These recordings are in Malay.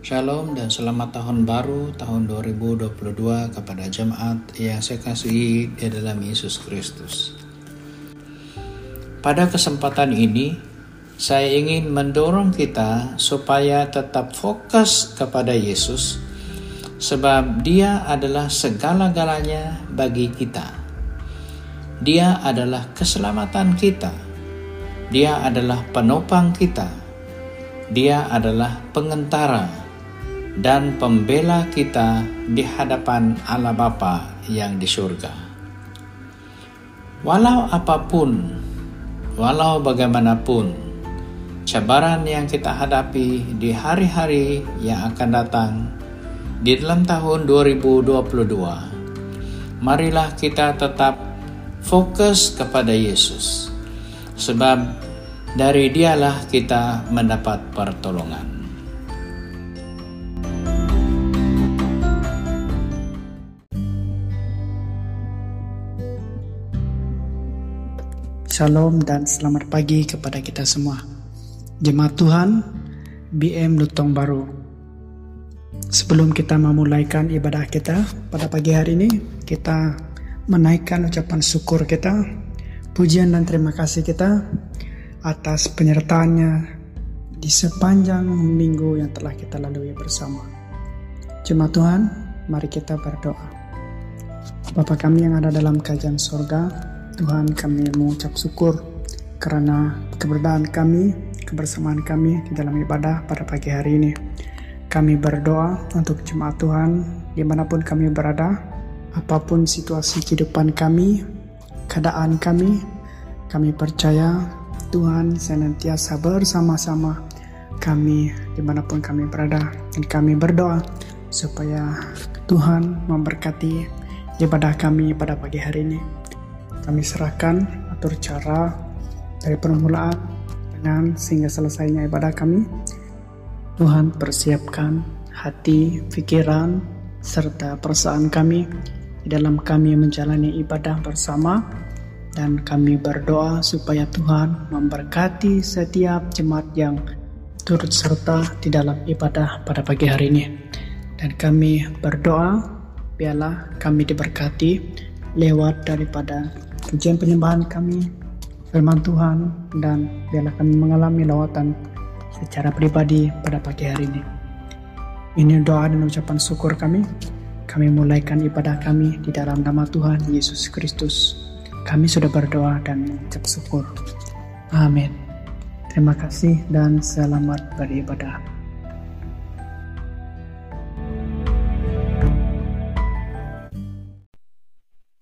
Shalom dan selamat tahun baru tahun 2022 kepada jemaat yang saya kasihi di dalam Yesus Kristus. Pada kesempatan ini, saya ingin mendorong kita supaya tetap fokus kepada Yesus, sebab Dia adalah segala-galanya bagi kita. Dia adalah keselamatan kita. Dia adalah penopang kita. Dia adalah pengentara dan pembela kita di hadapan Allah Bapa yang di surga. Walau apapun, walau bagaimanapun, cabaran yang kita hadapi di hari-hari yang akan datang di dalam tahun 2022, marilah kita tetap fokus kepada Yesus, sebab dari Dialah kita mendapat pertolongan. Shalom dan selamat pagi kepada kita semua Jemaat Tuhan BM Lutong Baru. Sebelum kita memulaikan ibadah kita pada pagi hari ini, kita menaikkan ucapan syukur kita, pujian dan terima kasih kita atas penyertaannya di sepanjang minggu yang telah kita lalui bersama. Jemaat Tuhan, mari kita berdoa. Bapa kami yang ada dalam kerajaan surga, Tuhan, kami mengucap syukur kerana keberadaan kami, kebersamaan kami di dalam ibadah pada pagi hari ini. Kami berdoa untuk jemaat Tuhan dimanapun kami berada, apapun situasi kehidupan kami, keadaan kami, kami percaya Tuhan senantiasa bersama-sama kami dimanapun kami berada. Dan kami berdoa supaya Tuhan memberkati ibadah kami pada pagi hari ini. Kami serahkan atur cara dari permulaan dengan sehingga selesainya ibadah kami. Tuhan, persiapkan hati, pikiran, serta perasaan kami di dalam kami menjalani ibadah bersama, dan kami berdoa supaya Tuhan memberkati setiap jemaat yang turut serta di dalam ibadah pada pagi hari ini. Dan kami berdoa biarlah kami diberkati lewat daripada pujian penyembahan kami, firman Tuhan, dan biarlah kami mengalami lawatan secara pribadi pada pagi hari ini. Ini doa dan ucapan syukur kami. Kami mulaikan ibadah kami di dalam nama Tuhan Yesus Kristus. Kami sudah berdoa dan mengucap syukur. Amin. Terima kasih dan selamat beribadah.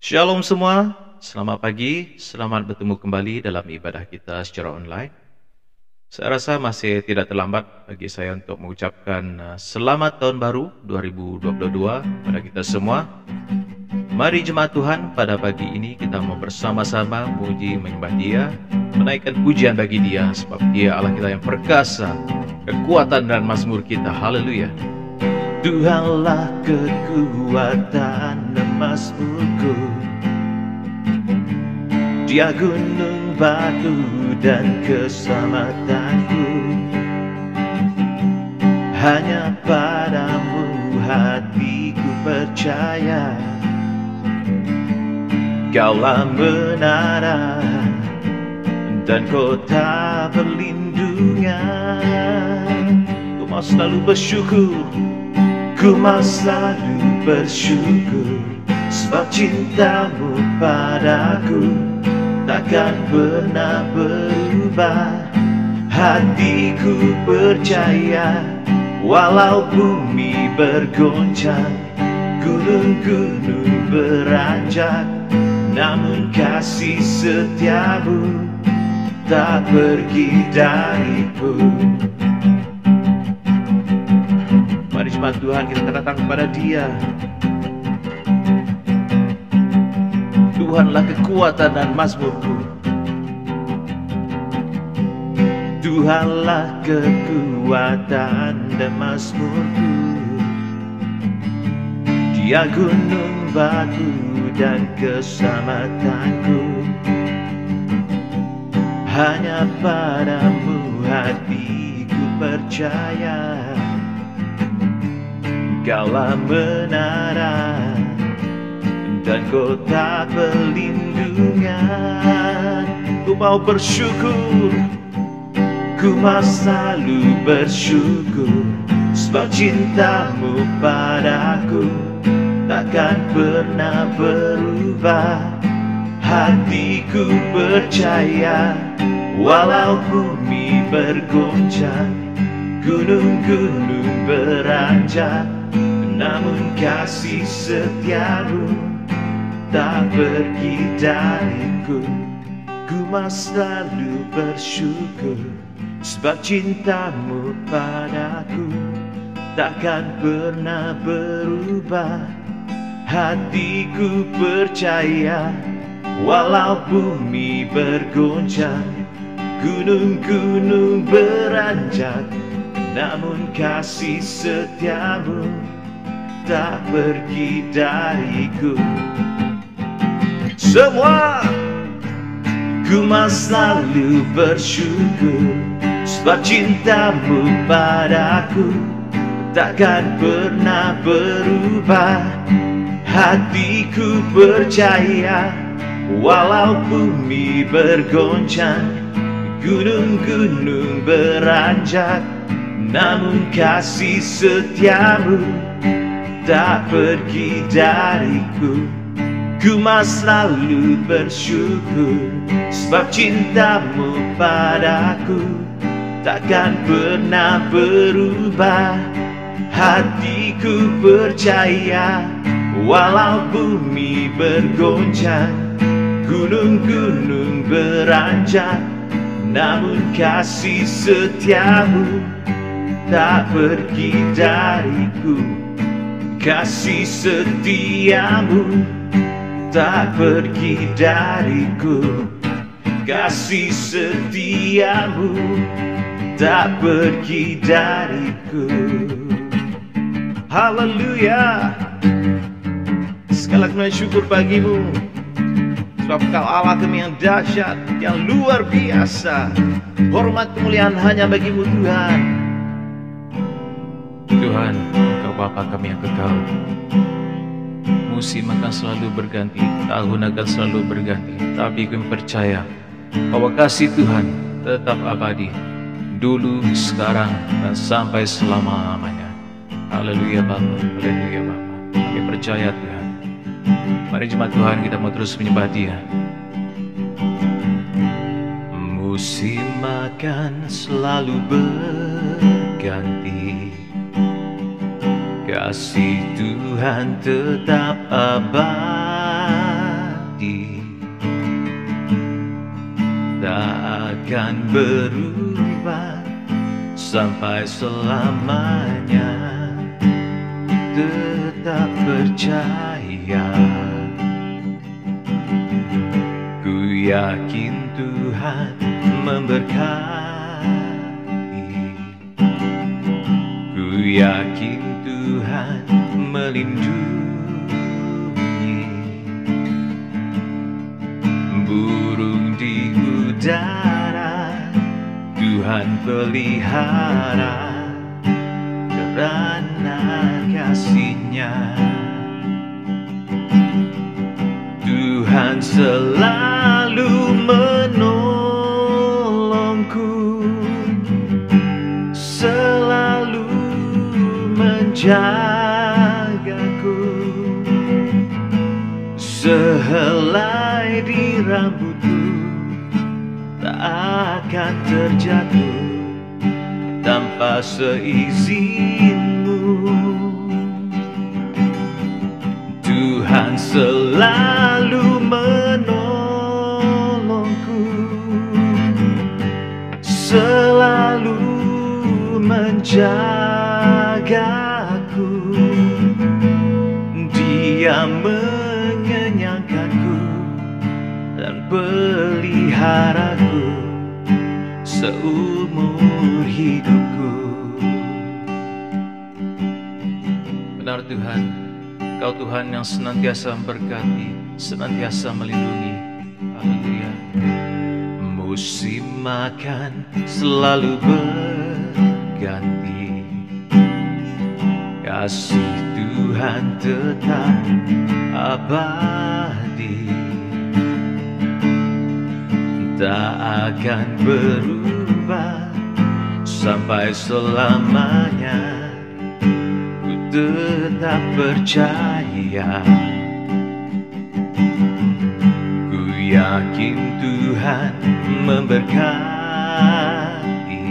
Shalom semua, selamat pagi, selamat bertemu kembali dalam ibadah kita secara online. Saya rasa masih tidak terlambat bagi saya untuk mengucapkan selamat tahun baru 2022 kepada kita semua. Mari jemaat Tuhan, pada pagi ini kita mau bersama-sama memuji menyembah Dia, menaikkan pujian bagi Dia, sebab Dia Allah kita yang perkasa, kekuatan dan mazmur kita. Haleluya. Tuhanlah kekuatan dan mazmurku, Dia gunung batu dan keselamatanku. Hanya padamu hatiku percaya, Kaulah menara dan kota perlindungan. Ku mau selalu bersyukur, ku mau selalu bersyukur, sebab cintamu padaku takkan pernah berubah. Hatiku percaya, walau bumi bergoncang, gunung-gunung beranjak, namun kasih setiamu tak pergi dariku. Mari jemaat Tuhan, kita datang kepada Dia. Tuhanlah kekuatan dan mazmurku, Tuhanlah kekuatan dan mazmurku. Dia gunung batu dan keselamatanku. Hanya padamu hatiku percaya, Engkaulah menara dan kota pelindungan. Ku mau bersyukur, ku mau selalu bersyukur, sebab cintamu padaku takkan pernah berubah. Hatiku percaya, walau bumi bergoncang, gunung-gunung beranjak, namun kasih setiamu tak pergi dariku. Ku masih selalu bersyukur, sebab cintamu padaku takkan pernah berubah. Hatiku percaya, walau bumi bergoncang, gunung-gunung beranjak, namun kasih setiamu tak pergi dariku. Semua ku masih selalu bersyukur, sebab cintamu padaku takkan pernah berubah. Hatiku percaya, walau bumi bergoncang, gunung-gunung beranjak, namun kasih setiamu tak pergi dariku. Ku masih selalu bersyukur, sebab cintamu padaku takkan pernah berubah. Hatiku percaya, walau bumi bergoncang, gunung-gunung beranjak, namun kasih setiamu tak pergi dariku. Kasih setiamu tak pergi dariku. Kasih setiamu tak pergi dariku. Haleluya. Segala puji syukur bagimu, sebab Kau Allah kami yang dahsyat, yang luar biasa. Hormat kemuliaan hanya bagimu Tuhan. Tuhan, Engkau Bapa kami yang kekal. Musim akan selalu berganti, tahun akan selalu berganti, tapi kami percaya bahwa kasih Tuhan tetap abadi, dulu, sekarang, dan sampai selama-lamanya. Haleluya Bapa, haleluya Bapa. Kami percaya Tuhan. Mari jemaat Tuhan, kita mau terus menyembah Dia. Musim akan selalu berganti, kasih Tuhan tetap abadi, tak akan berubah sampai selamanya. Tetap percaya, ku yakin Tuhan memberkati, ku yakin Tuhan melindungi. Burung di udara Tuhan pelihara, kerana kasih-Nya. Tuhan selalu menolongku, selalu menjagaku. Sehelai di rambutku tak akan terjatuh tanpa seizinmu. Tuhan selalu menolongku, selalu menjagaku. Dia mengenyangkanku dan peliharaku seumur hidupku. Benar Tuhan, Kau Tuhan yang senantiasa memberkati, senantiasa melindungi. Haleluya. Musim akan selalu berganti, Kasih Tuhan tetap abadi, tak akan berubah sampai selamanya. Ku tetap percaya, ku yakin Tuhan memberkati,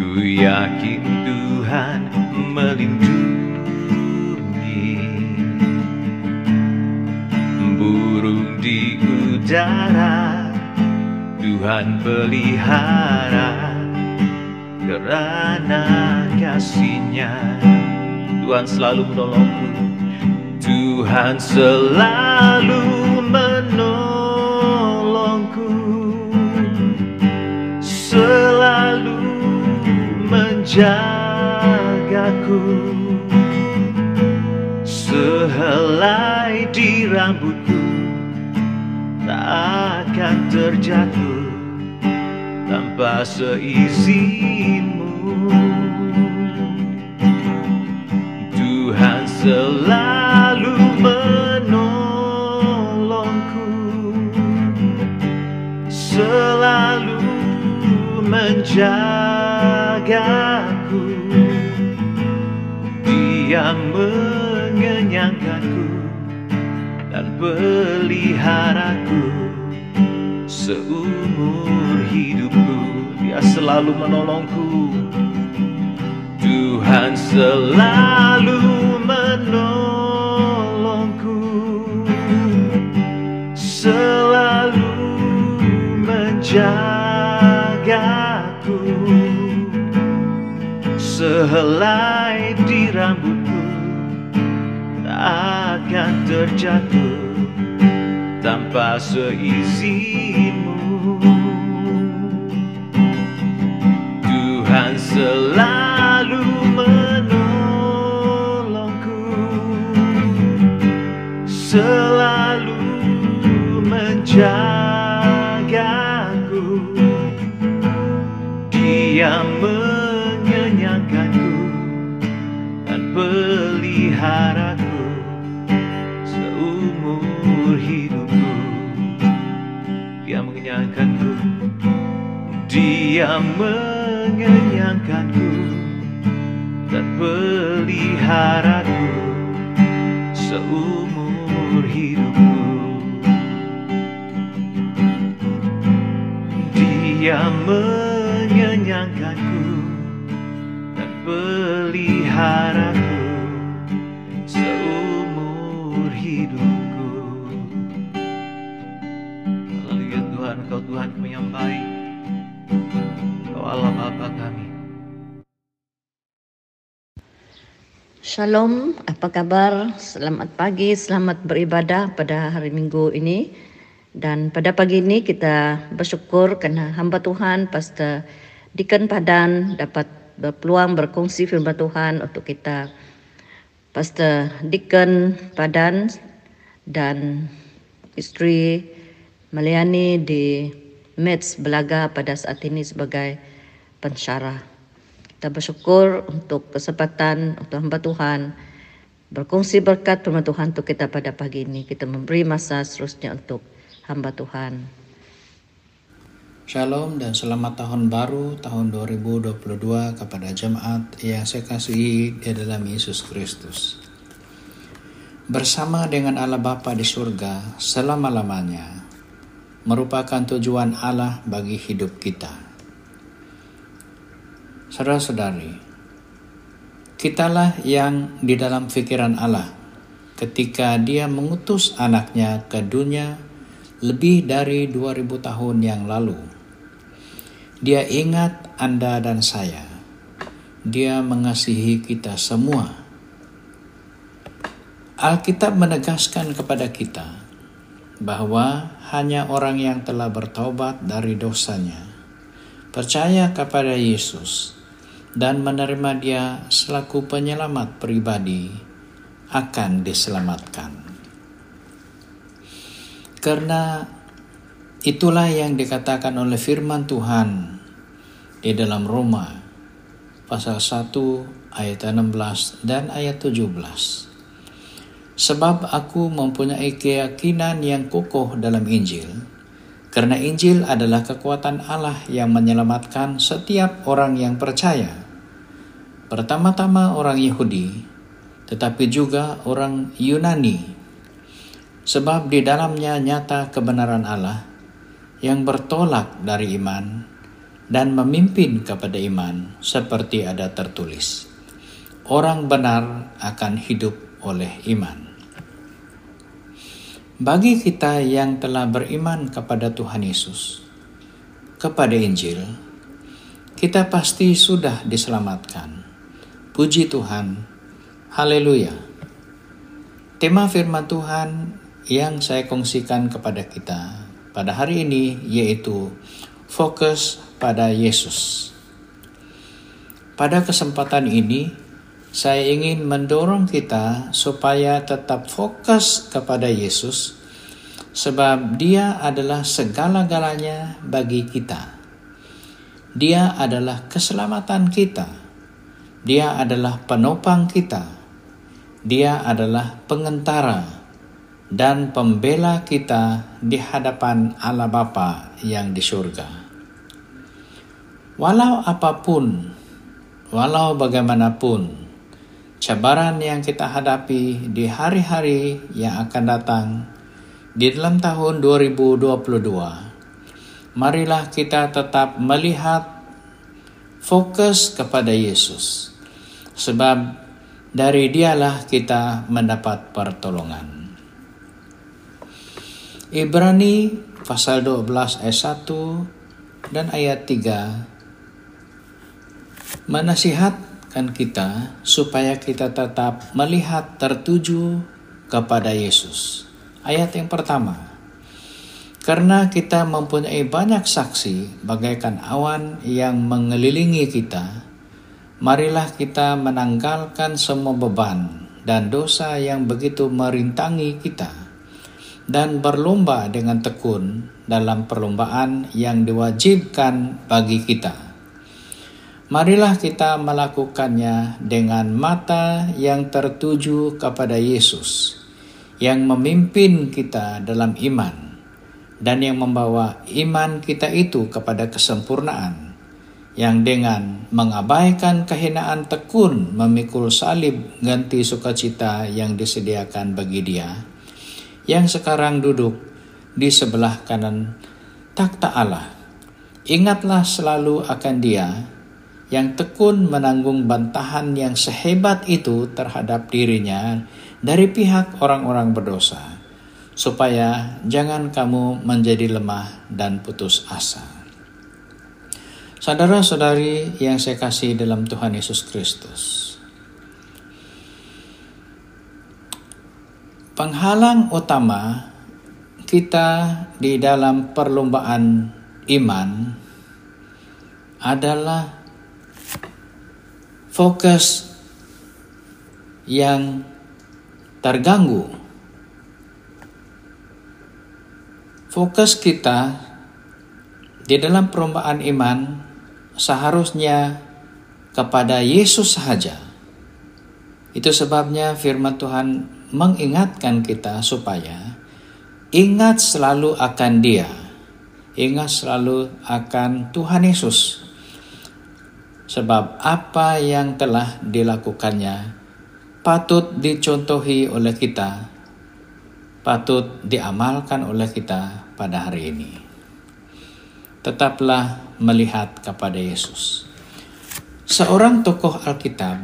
ku yakin Tuhan melindungi. Burung di udara Tuhan pelihara, kerana kasih-Nya Tuhan selalu menolongmu. Tuhan selalu menolongku, selalu menjagaku, sehelai di rambutku tak akan terjatuh tanpa seizinmu. Tuhan selalu menolongku, selalu menjagaku, Dia mengenyangkanku dan peliharaku seumur hidupku. Dia selalu menolongku. Tuhan selalu menolongku, selalu menjagaku, sehelai di rambutku tak akan terjatuh tanpa seizinmu. Tuhan selalu menolongku, selalu menjagaku, Dia mengenyangkanku dan peliharaku seumur hidupku. Dia mengenyangkanku, Dia mengenyangkanku dan peliharaku seumur hidupku. Dia mengenyangkanku dan peliharaku seumur hidupku. Haleluya. Tuhan, Kau Tuhan menyampai, Kau Allah Bapa kami. Shalom, apa kabar? Selamat pagi, selamat beribadah pada hari Minggu ini. Dan pada pagi ini kita bersyukur kerana hamba Tuhan Pastor Diken Padan dapat berpeluang berkongsi firman Tuhan untuk kita. Pastor Diken Padan dan isteri Meliani di Meds Belaga pada saat ini sebagai pensyarah. Kita bersyukur untuk kesempatan untuk hamba Tuhan berkongsi berkat firman Tuhan untuk kita pada pagi ini. Kita memberi masa seterusnya untuk hamba Tuhan. Shalom dan selamat tahun baru tahun 2022 kepada jemaat yang saya kasihi di dalam Yesus Kristus. Bersama dengan Allah Bapa di surga selama-lamanya merupakan tujuan Allah bagi hidup kita. Saudara-saudari, kitalah yang di dalam fikiran Allah ketika Dia mengutus anaknya ke dunia lebih dari 2000 tahun yang lalu. Dia ingat Anda dan saya. Dia mengasihi kita semua. Alkitab menegaskan kepada kita bahwa hanya orang yang telah bertaubat dari dosanya, percaya kepada Yesus, dan menerima Dia selaku penyelamat pribadi akan diselamatkan. Karena itulah yang dikatakan oleh firman Tuhan di dalam Roma pasal 1 ayat 16 dan ayat 17. Sebab aku mempunyai keyakinan yang kokoh dalam Injil, karena Injil adalah kekuatan Allah yang menyelamatkan setiap orang yang percaya. Pertama-tama orang Yahudi, tetapi juga orang Yunani. Sebab di dalamnya nyata kebenaran Allah yang bertolak dari iman dan memimpin kepada iman, seperti ada tertulis. Orang benar akan hidup oleh iman. Bagi kita yang telah beriman kepada Tuhan Yesus, kepada Injil, kita pasti sudah diselamatkan. Puji Tuhan, haleluya. Tema firman Tuhan yang saya kongsikan kepada kita pada hari ini yaitu fokus pada Yesus. Pada kesempatan ini saya ingin mendorong kita supaya tetap fokus kepada Yesus, sebab Dia adalah segala-galanya bagi kita. Dia adalah keselamatan kita. Dia adalah penopang kita. Dia adalah pengentara dan pembela kita di hadapan Allah Bapa yang di surga. Walau apapun, walau bagaimanapun cabaran yang kita hadapi di hari-hari yang akan datang di dalam tahun 2022, marilah kita tetap melihat fokus kepada Yesus, sebab dari Dialah kita mendapat pertolongan. Ibrani pasal 12 ayat 1 dan ayat 3 menasihat kita supaya kita tetap melihat tertuju kepada Yesus. Ayat yang pertama, karena kita mempunyai banyak saksi bagaikan awan yang mengelilingi kita, marilah kita menanggalkan semua beban dan dosa yang begitu merintangi kita, dan berlomba dengan tekun dalam perlombaan yang diwajibkan bagi kita. Marilah kita melakukannya dengan mata yang tertuju kepada Yesus, yang memimpin kita dalam iman, dan yang membawa iman kita itu kepada kesempurnaan, yang dengan mengabaikan kehinaan tekun memikul salib ganti sukacita yang disediakan bagi Dia, yang sekarang duduk di sebelah kanan takhta Allah. Ingatlah selalu akan Dia, yang tekun menanggung bantahan yang sehebat itu terhadap dirinya dari pihak orang-orang berdosa, supaya jangan kamu menjadi lemah dan putus asa. Saudara-saudari yang saya kasih dalam Tuhan Yesus Kristus, penghalang utama kita di dalam perlombaan iman adalah fokus yang terganggu. Fokus kita di dalam perlombaan iman seharusnya kepada Yesus saja. Itu sebabnya firman Tuhan mengingatkan kita supaya ingat selalu akan Dia, ingat selalu akan Tuhan Yesus. Sebab apa yang telah dilakukannya patut dicontohi oleh kita, patut diamalkan oleh kita pada hari ini. Tetaplah melihat kepada Yesus. Seorang tokoh Alkitab,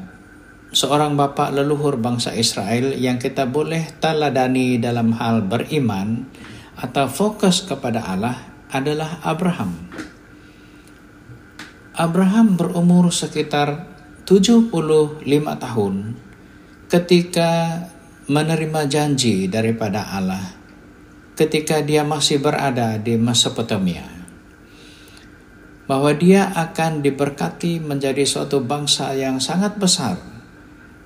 seorang bapa leluhur bangsa Israel yang kita boleh teladani dalam hal beriman atau fokus kepada Allah adalah Abraham. Abraham berumur sekitar 75 tahun ketika menerima janji daripada Allah ketika dia masih berada di Mesopotamia, bahwa dia akan diberkati menjadi suatu bangsa yang sangat besar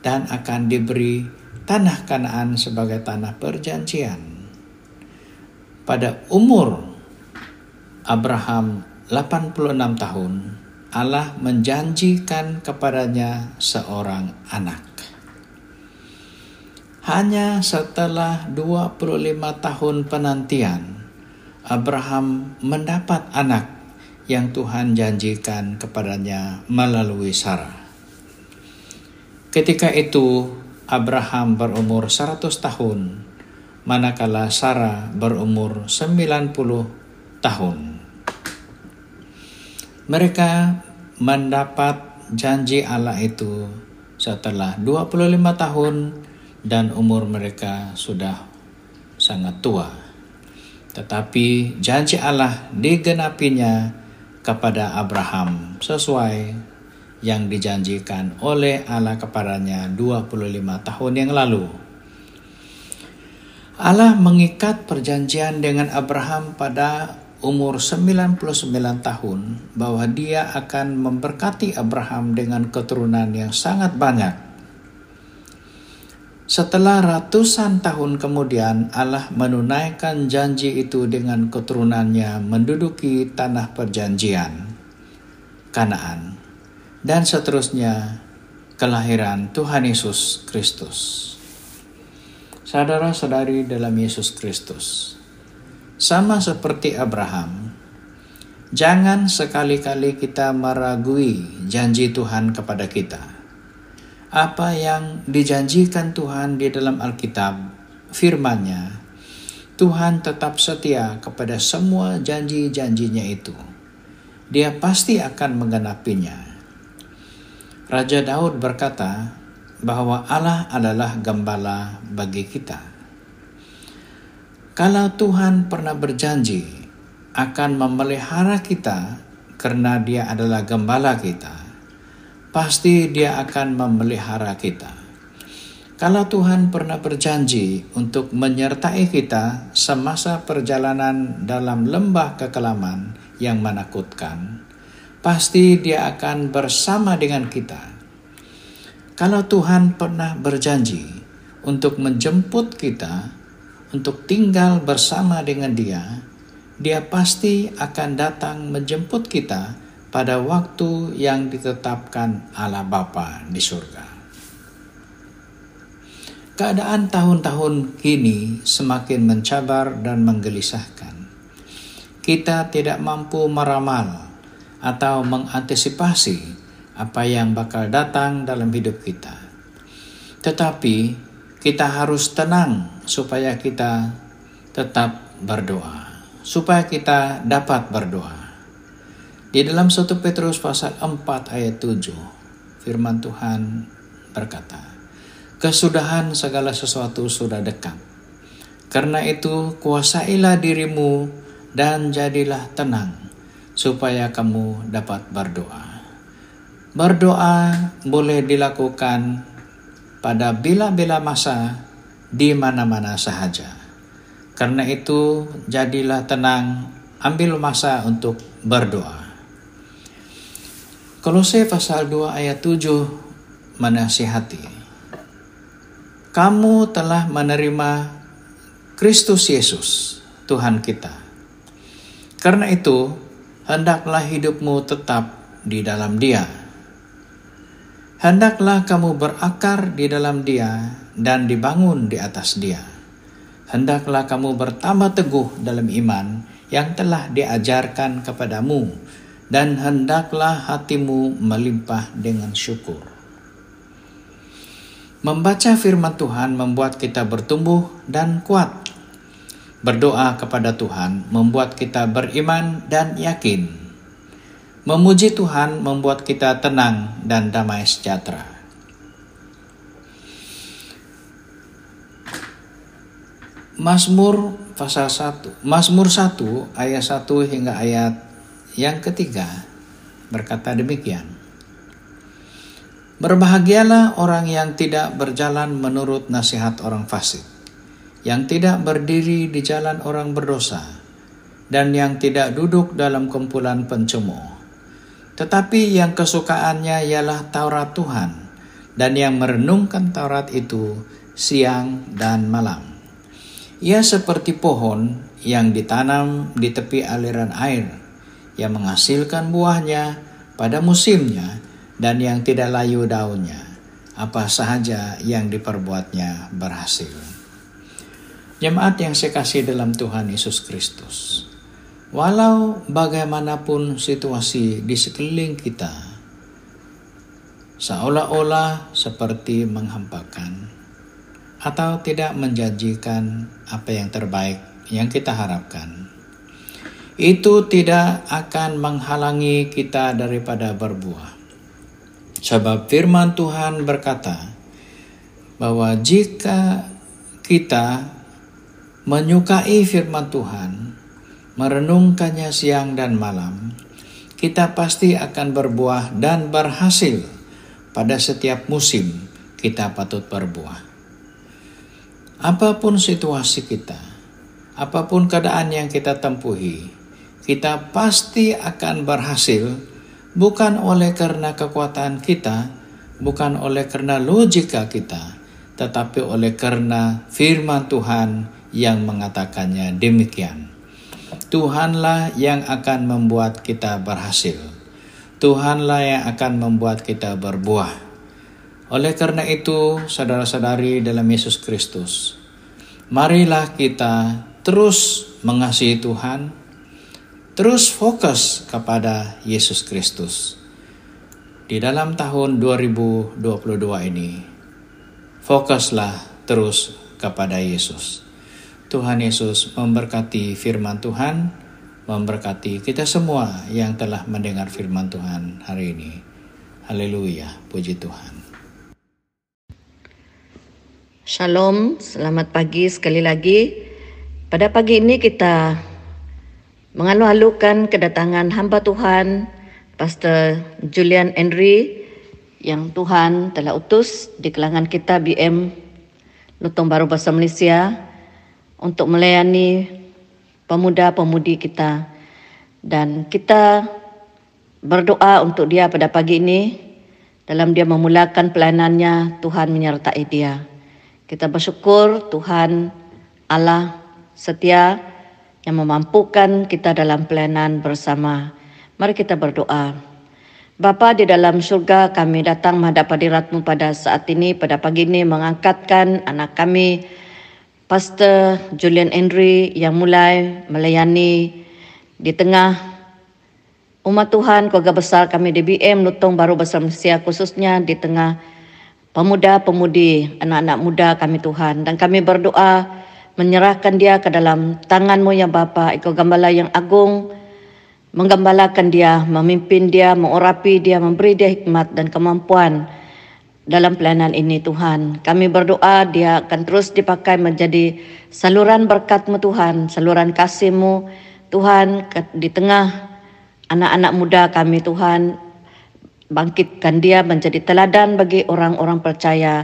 dan akan diberi tanah Kanaan sebagai tanah perjanjian. Pada umur Abraham 86 tahun, Allah menjanjikan kepadanya seorang anak. Hanya setelah 25 tahun penantian, Abraham mendapat anak yang Tuhan janjikan kepadanya melalui Sarah. Ketika itu, Abraham berumur 100 tahun, manakala Sarah berumur 90 tahun. Mereka mendapat janji Allah itu setelah 25 tahun dan umur mereka sudah sangat tua. Tetapi janji Allah digenapinya kepada Abraham sesuai yang dijanjikan oleh Allah kepadanya 25 tahun yang lalu. Allah mengikat perjanjian dengan Abraham pada umur 99 tahun bahwa Dia akan memberkati Abraham dengan keturunan yang sangat banyak. Setelah ratusan tahun kemudian, Allah menunaikan janji itu dengan keturunannya menduduki tanah perjanjian, Kanaan, dan seterusnya kelahiran Tuhan Yesus Kristus. Saudara-saudari dalam Yesus Kristus, sama seperti Abraham, jangan sekali-kali kita meragui janji Tuhan kepada kita. Apa yang dijanjikan Tuhan di dalam Alkitab, firman-Nya, Tuhan tetap setia kepada semua janji-janjinya itu. Dia pasti akan menggenapinya. Raja Daud berkata bahwa Allah adalah gembala bagi kita. Kalau Tuhan pernah berjanji akan memelihara kita karena Dia adalah gembala kita, pasti Dia akan memelihara kita. Kalau Tuhan pernah berjanji untuk menyertai kita semasa perjalanan dalam lembah kekelaman yang menakutkan, pasti Dia akan bersama dengan kita. Kalau Tuhan pernah berjanji untuk menjemput kita, untuk tinggal bersama dengan Dia, Dia pasti akan datang menjemput kita pada waktu yang ditetapkan Allah Bapa di surga. Keadaan tahun-tahun kini semakin mencabar dan menggelisahkan. Kita tidak mampu meramal atau mengantisipasi apa yang bakal datang dalam hidup kita. Tetapi kita harus tenang supaya kita tetap berdoa, supaya kita dapat berdoa. Di dalam 1 Petrus pasal 4 ayat 7, firman Tuhan berkata, "Kesudahan segala sesuatu sudah dekat. Karena itu kuasailah dirimu dan jadilah tenang supaya kamu dapat berdoa." Berdoa boleh dilakukan pada bila-bila masa, di mana-mana sahaja. Karena itu, jadilah tenang, ambil masa untuk berdoa. Kolose pasal 2 ayat 7 menasihati, "Kamu telah menerima Kristus Yesus, Tuhan kita. Karena itu, hendaklah hidupmu tetap di dalam Dia. Hendaklah kamu berakar di dalam Dia dan dibangun di atas Dia. Hendaklah kamu bertambah teguh dalam iman yang telah diajarkan kepadamu, dan hendaklah hatimu melimpah dengan syukur." Membaca firman Tuhan membuat kita bertumbuh dan kuat. Berdoa kepada Tuhan membuat kita beriman dan yakin. Memuji Tuhan membuat kita tenang dan damai sejahtera. Mazmur 1 ayat 1 hingga ayat yang ketiga berkata demikian, "Berbahagialah orang yang tidak berjalan menurut nasihat orang fasik, yang tidak berdiri di jalan orang berdosa, dan yang tidak duduk dalam kumpulan pencemooh. Tetapi yang kesukaannya ialah Taurat Tuhan, dan yang merenungkan Taurat itu siang dan malam. Ia seperti pohon yang ditanam di tepi aliran air, yang menghasilkan buahnya pada musimnya dan yang tidak layu daunnya. Apa sahaja yang diperbuatnya berhasil. Jemaat yang saya kasih dalam Tuhan Yesus Kristus, walau bagaimanapun situasi di sekeliling kita seolah-olah seperti menghampakan atau tidak menjanjikan apa yang terbaik yang kita harapkan, itu tidak akan menghalangi kita daripada berbuah. Sebab firman Tuhan berkata bahwa jika kita menyukai firman Tuhan, merenungkannya siang dan malam, kita pasti akan berbuah dan berhasil. Pada setiap musim kita patut berbuah. Apapun situasi kita, apapun keadaan yang kita tempuhi, kita pasti akan berhasil. Bukan oleh karena kekuatan kita, bukan oleh karena logika kita, tetapi oleh karena firman Tuhan yang mengatakannya demikian. Tuhanlah yang akan membuat kita berhasil. Tuhanlah yang akan membuat kita berbuah. Oleh karena itu, saudara-saudari dalam Yesus Kristus, marilah kita terus mengasihi Tuhan, terus fokus kepada Yesus Kristus. Di dalam tahun 2022 ini, fokuslah terus kepada Yesus. Tuhan Yesus memberkati firman Tuhan, memberkati kita semua yang telah mendengar firman Tuhan hari ini. Haleluya, puji Tuhan. Shalom, selamat pagi sekali lagi. Pada pagi ini kita mengalu-alukan kedatangan hamba Tuhan, Pastor Julian Henry, yang Tuhan telah utus di kalangan kita BM Lutong Baru Bahasa Malaysia untuk melayani pemuda-pemudi kita. Dan kita berdoa untuk dia pada pagi ini, dalam dia memulakan pelayanannya, Tuhan menyertai dia. Kita bersyukur Tuhan Allah setia yang memampukan kita dalam pelayanan bersama. Mari kita berdoa. Bapa di dalam syurga, kami datang menghadap hadirat-Mu pada saat ini, pada pagi ini, mengangkatkan anak kami, Pastor Julian Andre, yang mulai melayani di tengah umat Tuhan, keluarga besar kami di BM Lutong Baru Bahasa Malaysia, khususnya di tengah pemuda-pemudi, anak-anak muda kami Tuhan. Dan kami berdoa menyerahkan dia ke dalam tangan-Mu yang Bapa, Engkau Gembala yang agung, menggembalakan dia, memimpin dia, mengurapi dia, memberi dia hikmat dan kemampuan dalam pelayanan ini Tuhan. Kami berdoa dia akan terus dipakai menjadi saluran berkat-Mu Tuhan, saluran kasih-Mu Tuhan di tengah anak-anak muda kami Tuhan. Bangkitkan dia menjadi teladan bagi orang-orang percaya,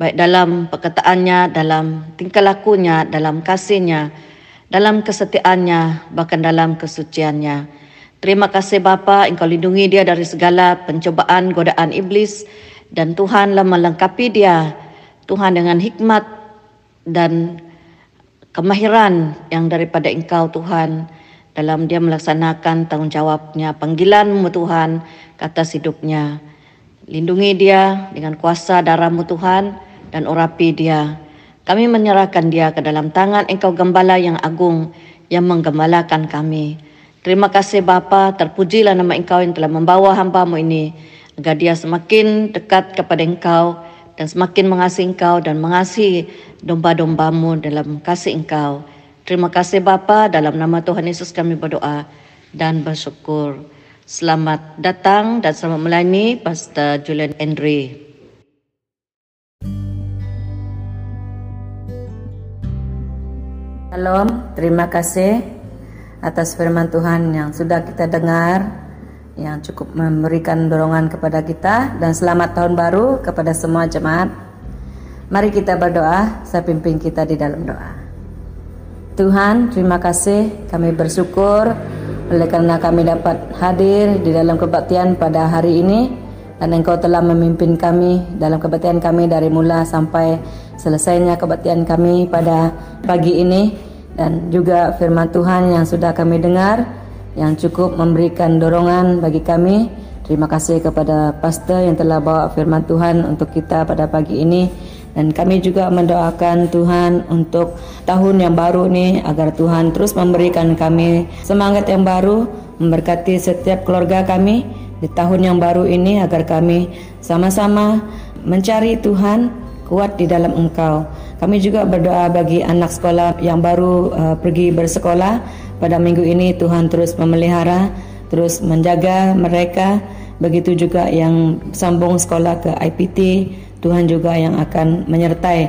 baik dalam perkataannya, dalam tingkah lakunya, dalam kasihnya, dalam kesetiaannya, bahkan dalam kesuciannya. Terima kasih Bapa, Engkau lindungi dia dari segala pencobaan, godaan iblis. Dan Tuhanlah melengkapi dia, Tuhan, dengan hikmat dan kemahiran yang daripada Engkau Tuhan, dalam dia melaksanakan tanggungjawabnya, panggilan-Mu Tuhan ke atas hidupnya. Lindungi dia dengan kuasa darah-Mu Tuhan dan urapi dia. Kami menyerahkan dia ke dalam tangan Engkau Gembala yang agung, yang menggembalakan kami. Terima kasih Bapa, terpujilah nama Engkau yang telah membawa hamba-Mu ini, agar dia semakin dekat kepada Engkau dan semakin mengasihi Engkau dan mengasihi domba-domba-Mu dalam kasih Engkau. Terima kasih Bapa, dalam nama Tuhan Yesus kami berdoa dan bersyukur. Selamat datang dan selamat melayani Pastor Julian Henry. Shalom, terima kasih atas firman Tuhan yang sudah kita dengar, yang cukup memberikan dorongan kepada kita, dan selamat tahun baru kepada semua jemaat. Mari kita berdoa, saya pimpin kita di dalam doa. Tuhan, terima kasih, kami bersyukur oleh karena kami dapat hadir di dalam kebaktian pada hari ini, dan Engkau telah memimpin kami dalam kebaktian kami dari mula sampai selesainya kebaktian kami pada pagi ini, dan juga firman Tuhan yang sudah kami dengar yang cukup memberikan dorongan bagi kami Terima kasih kepada pastor yang telah bawa firman Tuhan untuk kita pada pagi ini. Dan kami juga mendoakan Tuhan untuk tahun yang baru ini, agar Tuhan terus memberikan kami semangat yang baru, memberkati setiap keluarga kami di tahun yang baru ini, agar kami sama-sama mencari Tuhan, kuat di dalam Engkau. Kami juga berdoa bagi anak sekolah yang baru pergi bersekolah pada minggu ini. Tuhan terus memelihara, terus menjaga mereka. Begitu juga yang sambung sekolah ke IPT, Tuhan juga yang akan menyertai.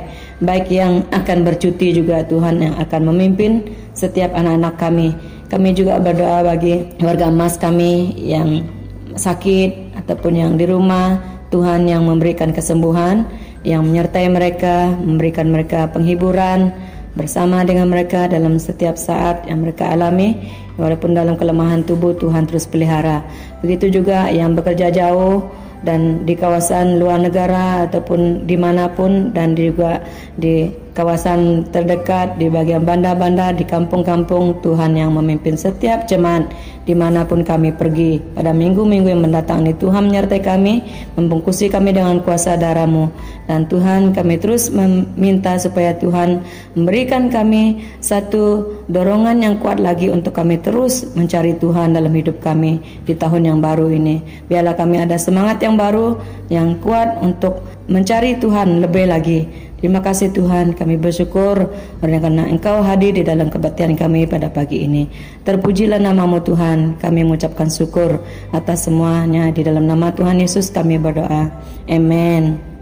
Baik yang akan bercuti juga Tuhan yang akan memimpin setiap anak-anak kami. Kami juga berdoa bagi warga emas kami yang sakit ataupun yang di rumah, Tuhan yang memberikan kesembuhan, yang menyertai mereka, memberikan mereka penghiburan, bersama dengan mereka dalam setiap saat yang mereka alami. Walaupun dalam kelemahan tubuh, Tuhan terus pelihara. Begitu juga yang bekerja jauh dan di kawasan luar negara ataupun dimanapun, dan juga di kawasan terdekat, di bagian bandar-bandar, di kampung-kampung, Tuhan yang memimpin setiap jemaat dimanapun kami pergi pada minggu-minggu yang mendatang ini. Tuhan menyertai kami, membungkusi kami dengan kuasa darah-Mu. Dan Tuhan, kami terus meminta supaya Tuhan memberikan kami satu dorongan yang kuat lagi untuk kami terus mencari Tuhan dalam hidup kami di tahun yang baru ini. Biarlah kami ada semangat yang baru, yang kuat untuk mencari Tuhan lebih lagi. Terima kasih Tuhan, kami bersyukur kerana Engkau hadir di dalam kebaktian kami pada pagi ini. Terpujilah nama-Mu Tuhan, kami mengucapkan syukur atas semuanya. Di dalam nama Tuhan Yesus kami berdoa, amin.